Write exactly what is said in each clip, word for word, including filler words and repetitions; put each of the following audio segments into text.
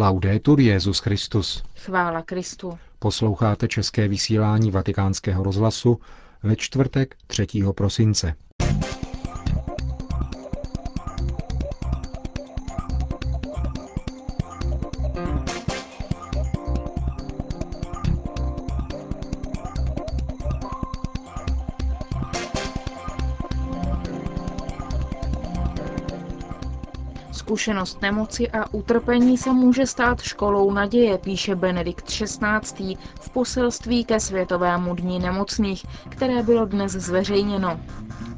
Laudetur Jesus Christus. Chvála Kristu. Posloucháte české vysílání Vatikánského rozhlasu ve čtvrtek třetího prosince. Zkušenost nemoci a utrpení se může stát školou naděje, píše Benedikt šestnáctý v poselství ke Světovému dni nemocných, které bylo dnes zveřejněno.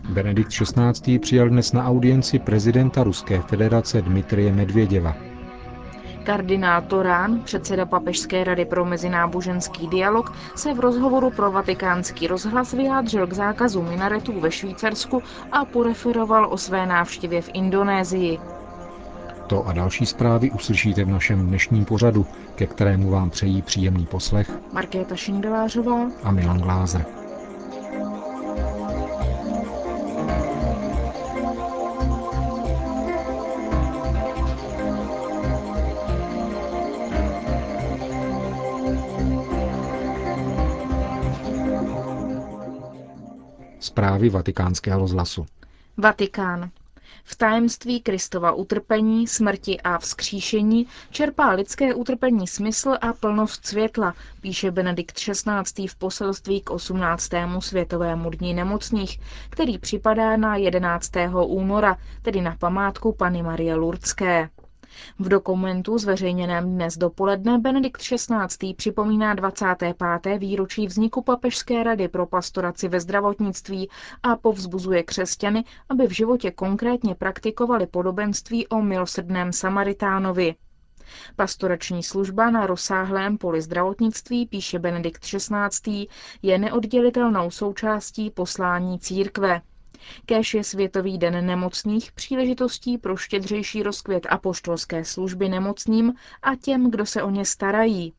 Benedikt šestnáctý přijal dnes na audienci prezidenta Ruské federace Dmitrije Medvěděva. Kardinál Tauran, předseda Papežské rady pro mezináboženský dialog, se v rozhovoru pro Vatikánský rozhlas vyjádřil k zákazu minaretů ve Švýcarsku a poreferoval o své návštěvě v Indonésii. To a další zprávy uslyšíte v našem dnešním pořadu, ke kterému vám přejí příjemný poslech Markéta Šindelářová a Milan Glázer. Zprávy Vatikánského rozhlasu. Vatikán. V tajemství Kristova utrpení, smrti a vzkříšení čerpá lidské utrpení smysl a plnost světla, píše Benedikt šestnáctý v poselství k osmnáctému Světovému dni nemocných, který připadá na jedenáctého února, tedy na památku Panny Marie Lurdské. V dokumentu zveřejněném dnes dopoledne Benedikt šestnáctý připomíná dvacáté páté výročí vzniku Papežské rady pro pastoraci ve zdravotnictví a povzbuzuje křesťany, aby v životě konkrétně praktikovali podobenství o milosrdném Samaritánovi. Pastorační služba na rozsáhlém poli zdravotnictví, píše Benedikt šestnáctý, je neoddělitelnou součástí poslání církve. Kéž je Světový den nemocných příležitostí pro štědřejší rozkvět apoštolské služby nemocným a těm, kdo se o ně starají.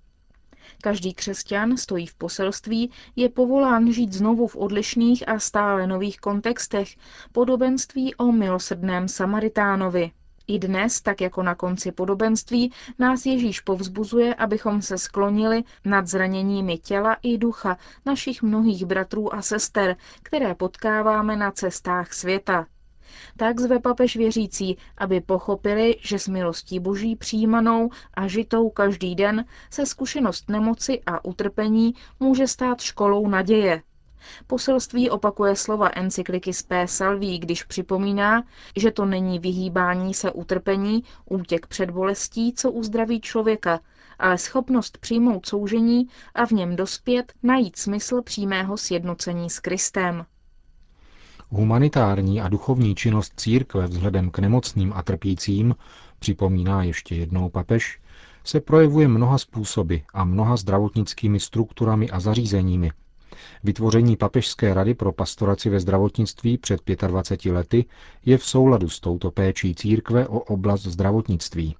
Každý křesťan, stojí v poselství, je povolán žít znovu v odlišných a stále nových kontextech, podobenství o milosrdném Samaritánovi. I dnes, tak jako na konci podobenství, nás Ježíš povzbuzuje, abychom se sklonili nad zraněními těla i ducha našich mnohých bratrů a sester, které potkáváme na cestách světa. Tak zve papež věřící, aby pochopili, že s milostí Boží přijímanou a žitou každý den se zkušenost nemoci a utrpení může stát školou naděje. Poselství opakuje slova encykliky Spe Salvi, když připomíná, že to není vyhýbání se utrpení, útěk před bolestí, co uzdraví člověka, ale schopnost přijmout soužení a v něm dospět, najít smysl přímého sjednocení s Kristem. Humanitární a duchovní činnost církve vzhledem k nemocným a trpícím, připomíná ještě jednou papež, se projevuje mnoha způsoby a mnoha zdravotnickými strukturami a zařízeními. Vytvoření Papežské rady pro pastoraci ve zdravotnictví před dvaceti pěti lety je v souladu s touto péčí církve o oblast zdravotnictví.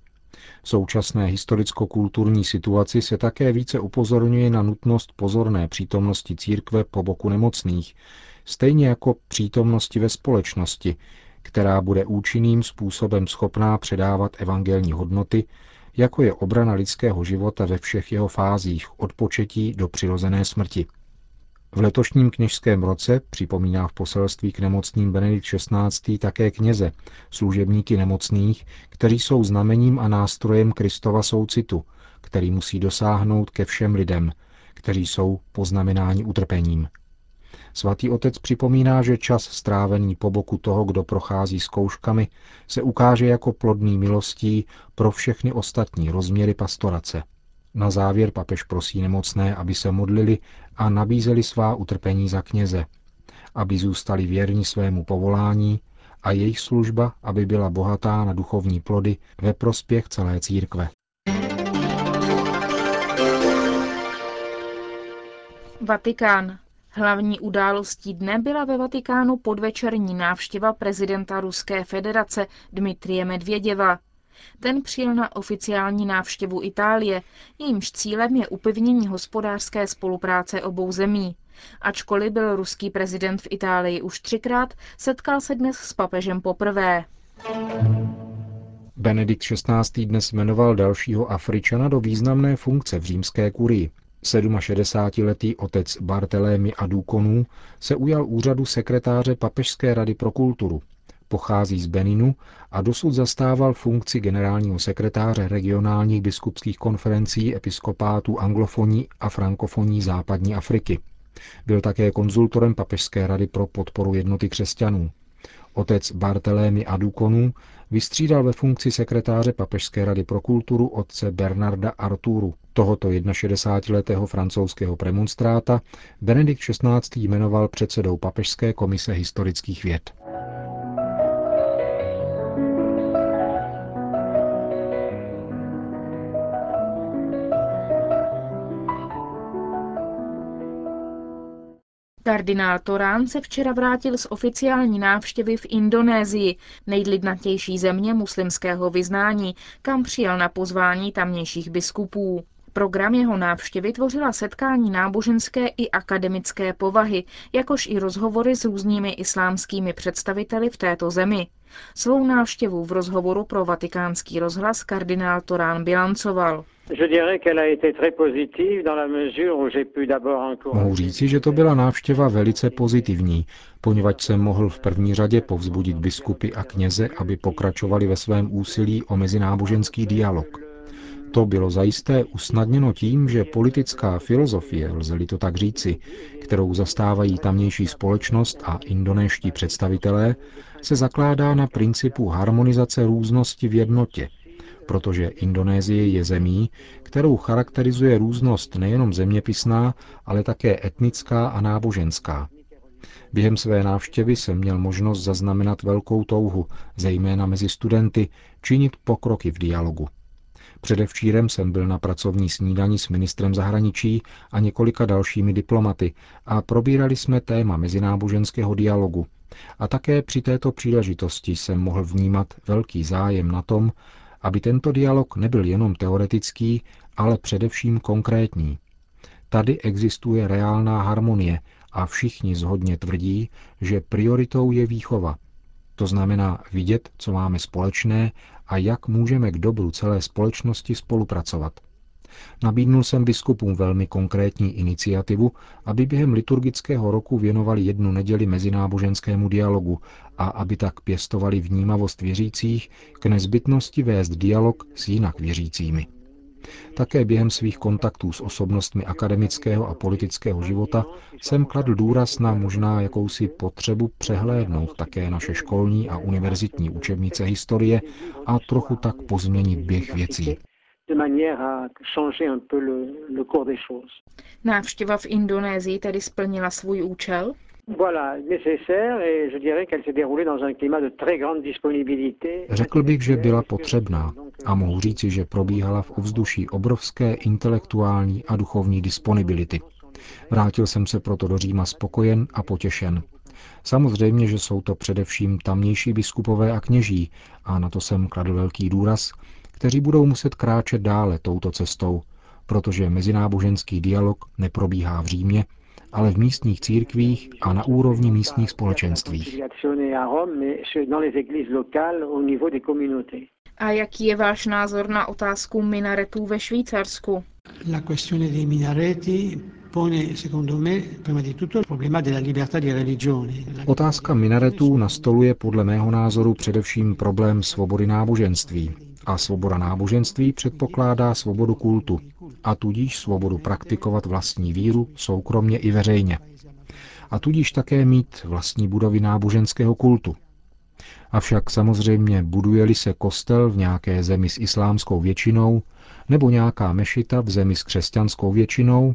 V současné historicko-kulturní situaci se také více upozorňuje na nutnost pozorné přítomnosti církve po boku nemocných, stejně jako přítomnosti ve společnosti, která bude účinným způsobem schopná předávat evangelní hodnoty, jako je obrana lidského života ve všech jeho fázích od početí do přirozené smrti. V letošním kněžském roce připomíná v poselství k nemocným Benedikt šestnáctý také kněze, služebníky nemocných, kteří jsou znamením a nástrojem Kristova soucitu, který musí dosáhnout ke všem lidem, kteří jsou poznamenáni utrpením. Svatý otec připomíná, že čas strávený po boku toho, kdo prochází zkouškami, se ukáže jako plodný milostí pro všechny ostatní rozměry pastorace. Na závěr papež prosí nemocné, aby se modlili a nabízeli svá utrpení za kněze, aby zůstali věrni svému povolání a jejich služba, aby byla bohatá na duchovní plody ve prospěch celé církve. Vatikán. Hlavní událostí dne byla ve Vatikánu podvečerní návštěva prezidenta Ruské federace Dmitrije Medvěděva. Ten přijel na oficiální návštěvu Itálie, jejímž cílem je upevnění hospodářské spolupráce obou zemí. Ačkoliv byl ruský prezident v Itálii už třikrát, setkal se dnes s papežem poprvé. Benedikt šestnáctý dnes jmenoval dalšího Afričana do významné funkce v římské kurii. šedesátisedmiletý otec Barthélemy Adoukonou se ujal úřadu sekretáře Papežské rady pro kulturu. Pochází z Beninu a dosud zastával funkci generálního sekretáře regionálních biskupských konferencí episkopátů anglofonní a frankofonní západní Afriky. Byl také konzultorem Papežské rady pro podporu jednoty křesťanů. Otec Barthélemy Adoukonou vystřídal ve funkci sekretáře Papežské rady pro kulturu otce Bernarda Arturu. Tohoto šedesátijednoletého francouzského premonstráta Benedikt šestnáctý jmenoval předsedou Papežské komise historických věd. Kardinál Tauran se včera vrátil z oficiální návštěvy v Indonésii, nejlidnatější země muslimského vyznání, kam přijel na pozvání tamnějších biskupů. Program jeho návštěvy tvořila setkání náboženské i akademické povahy, jakož i rozhovory s různými islámskými představiteli v této zemi. Svou návštěvu v rozhovoru pro Vatikánský rozhlas kardinál Tauran bilancoval. Mohu říci, že to byla návštěva velice pozitivní, poněvadž jsem mohl v první řadě povzbudit biskupy a kněze, aby pokračovali ve svém úsilí o mezináboženský dialog. To bylo zajisté usnadněno tím, že politická filozofie, lze-li to tak říci, kterou zastávají tamnější společnost a indonéští představitelé, se zakládá na principu harmonizace různosti v jednotě, protože Indonésie je zemí, kterou charakterizuje různost nejenom zeměpisná, ale také etnická a náboženská. Během své návštěvy jsem měl možnost zaznamenat velkou touhu, zejména mezi studenty, činit pokroky v dialogu. Předevčírem jsem byl na pracovní snídani s ministrem zahraničí a několika dalšími diplomaty a probírali jsme téma mezináboženského dialogu. A také při této příležitosti jsem mohl vnímat velký zájem na tom, aby tento dialog nebyl jenom teoretický, ale především konkrétní. Tady existuje reálná harmonie a všichni zhodně tvrdí, že prioritou je výchova. To znamená vidět, co máme společné a jak můžeme k dobru celé společnosti spolupracovat. Nabídnul jsem biskupům velmi konkrétní iniciativu, aby během liturgického roku věnovali jednu neděli mezináboženskému dialogu a aby tak pěstovali vnímavost věřících k nezbytnosti vést dialog s jinak věřícími. Také během svých kontaktů s osobnostmi akademického a politického života jsem kladl důraz na možná jakousi potřebu přehlédnout také naše školní a univerzitní učebnice historie a trochu tak pozměnit běh věcí. Návštěva v Indonésii tedy splnila svůj účel? Řekl bych, že byla potřebná a mohu říci, že probíhala v ovzduší obrovské intelektuální a duchovní disponibility. Vrátil jsem se proto do Říma spokojen a potěšen. Samozřejmě, že jsou to především tamnější biskupové a kněží a na to jsem kladl velký důraz, kteří budou muset kráčet dále touto cestou, protože mezináboženský dialog neprobíhá v Římě, ale v místních církvích a na úrovni místních společenství. A jaký je váš názor na otázku minaretů ve Švýcarsku? Otázka minaretů nastoluje podle mého názoru především problém svobody náboženství. A svoboda náboženství předpokládá svobodu kultu, a tudíž svobodu praktikovat vlastní víru soukromně i veřejně. A tudíž také mít vlastní budovy náboženského kultu. Avšak samozřejmě buduje-li se kostel v nějaké zemi s islámskou většinou nebo nějaká mešita v zemi s křesťanskou většinou,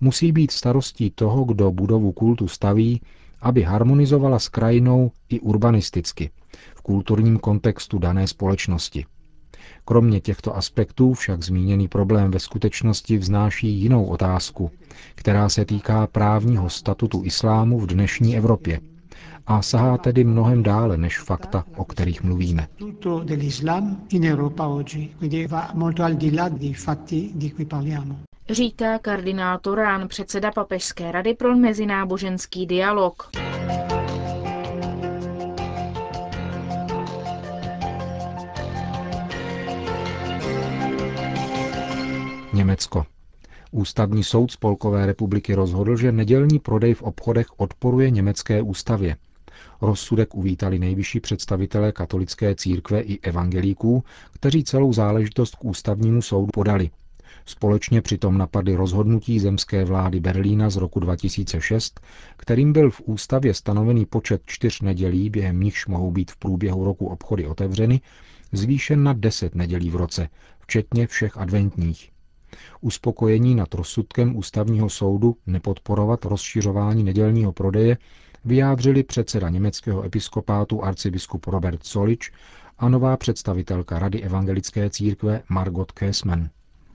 musí být starostí toho, kdo budovu kultu staví, aby harmonizovala s krajinou i urbanisticky, v kulturním kontextu dané společnosti. Kromě těchto aspektů však zmíněný problém ve skutečnosti vznáší jinou otázku, která se týká právního statutu islámu v dnešní Evropě a sahá tedy mnohem dále než fakta, o kterých mluvíme. Říká kardinál Tauran, předseda Papežské rady pro mezináboženský dialog. Německo. Ústavní soud Spolkové republiky rozhodl, že nedělní prodej v obchodech odporuje německé ústavě. Rozsudek uvítali nejvyšší představitelé katolické církve i evangelíků, kteří celou záležitost k ústavnímu soudu podali. Společně přitom napadly rozhodnutí zemské vlády Berlína z roku dva tisíce šest, kterým byl v ústavě stanovený počet čtyř nedělí, během nichž mohou být v průběhu roku obchody otevřeny, zvýšen na deset nedělí v roce, včetně všech adventních. Uspokojení nad rozsudkem ústavního soudu nepodporovat rozšiřování nedělního prodeje vyjádřili předseda německého episkopátu arcibiskup Robert Zollitsch a nová představitelka Rady evangelické církve Margot Käßmann.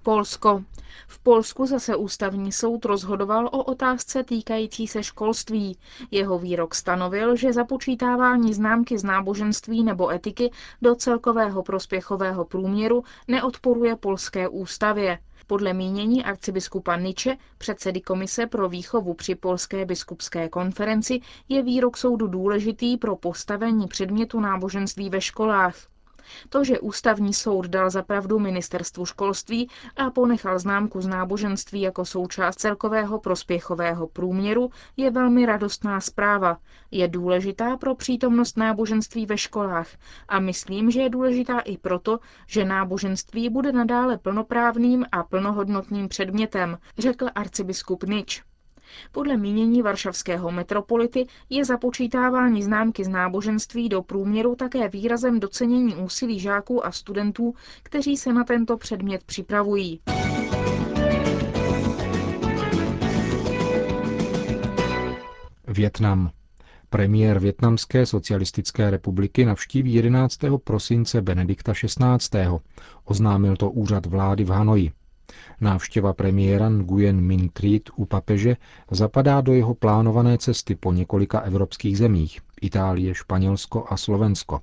Polsko. V Polsku zase ústavní soud rozhodoval o otázce týkající se školství. Jeho výrok stanovil, že započítávání známky z náboženství nebo etiky do celkového prospěchového průměru neodporuje polské ústavě. Podle mínění arcibiskupa Niče, předsedy komise pro výchovu při Polské biskupské konferenci, je výrok soudu důležitý pro postavení předmětu náboženství ve školách. To, že ústavní soud dal za pravdu ministerstvu školství a ponechal známku z náboženství jako součást celkového prospěchového průměru, je velmi radostná zpráva. Je důležitá pro přítomnost náboženství ve školách a myslím, že je důležitá i proto, že náboženství bude nadále plnoprávným a plnohodnotným předmětem, řekl arcibiskup Nič. Podle mínění varšavského metropolity je započítávání známky z náboženství do průměru také výrazem docenění úsilí žáků a studentů, kteří se na tento předmět připravují. Vietnam. Premiér Vietnamské socialistické republiky navštíví jedenáctého prosince Benedikta šestnáctého Oznámil to úřad vlády v Hanoji. Návštěva premiéra Nguyen Minh Triet u papeže zapadá do jeho plánované cesty po několika evropských zemích – Itálie, Španělsko a Slovensko.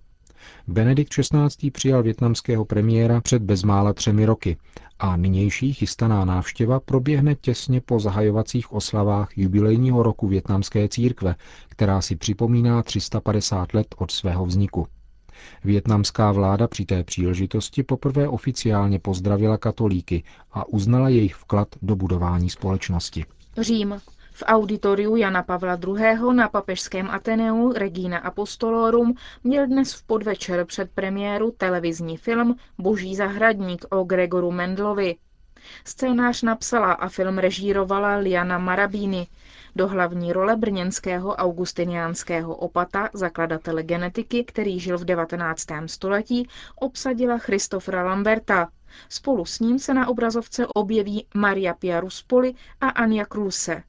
Benedikt šestnáctý přijal vietnamského premiéra před bezmála třemi roky a nynější chystaná návštěva proběhne těsně po zahajovacích oslavách jubilejního roku vietnamské církve, která si připomíná tři sta padesát let od svého vzniku. Vietnamská vláda při té příležitosti poprvé oficiálně pozdravila katolíky a uznala jejich vklad do budování společnosti. Řím. V auditoriu Jana Pavla druhého. na papežském Ateneu Regina Apostolorum měl dnes v podvečer před premiéru televizní film Boží zahradník o Gregoru Mendlovi. Scénář napsala a film režírovala Liana Marabini. Do hlavní role brněnského augustiniánského opata, zakladatele genetiky, který žil v devatenáctém století, obsadila Christofera Lamberta. Spolu s ním se na obrazovce objeví Maria Pia Ruspoli a Anja Kruse.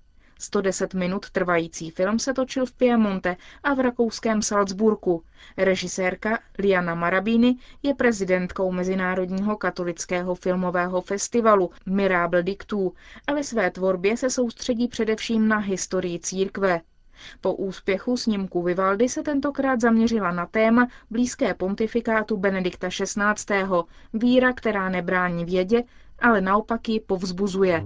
sto deset minut trvající film se točil v Piemonte a v rakouském Salzburku. Režisérka Liana Marabini je prezidentkou Mezinárodního katolického filmového festivalu Mirable Dictu, ale své tvorbě se soustředí především na historii církve. Po úspěchu snímku Vivaldi se tentokrát zaměřila na téma blízké pontifikátu Benedikta šestnáctého Víra, která nebrání vědě, ale naopak ji povzbuzuje.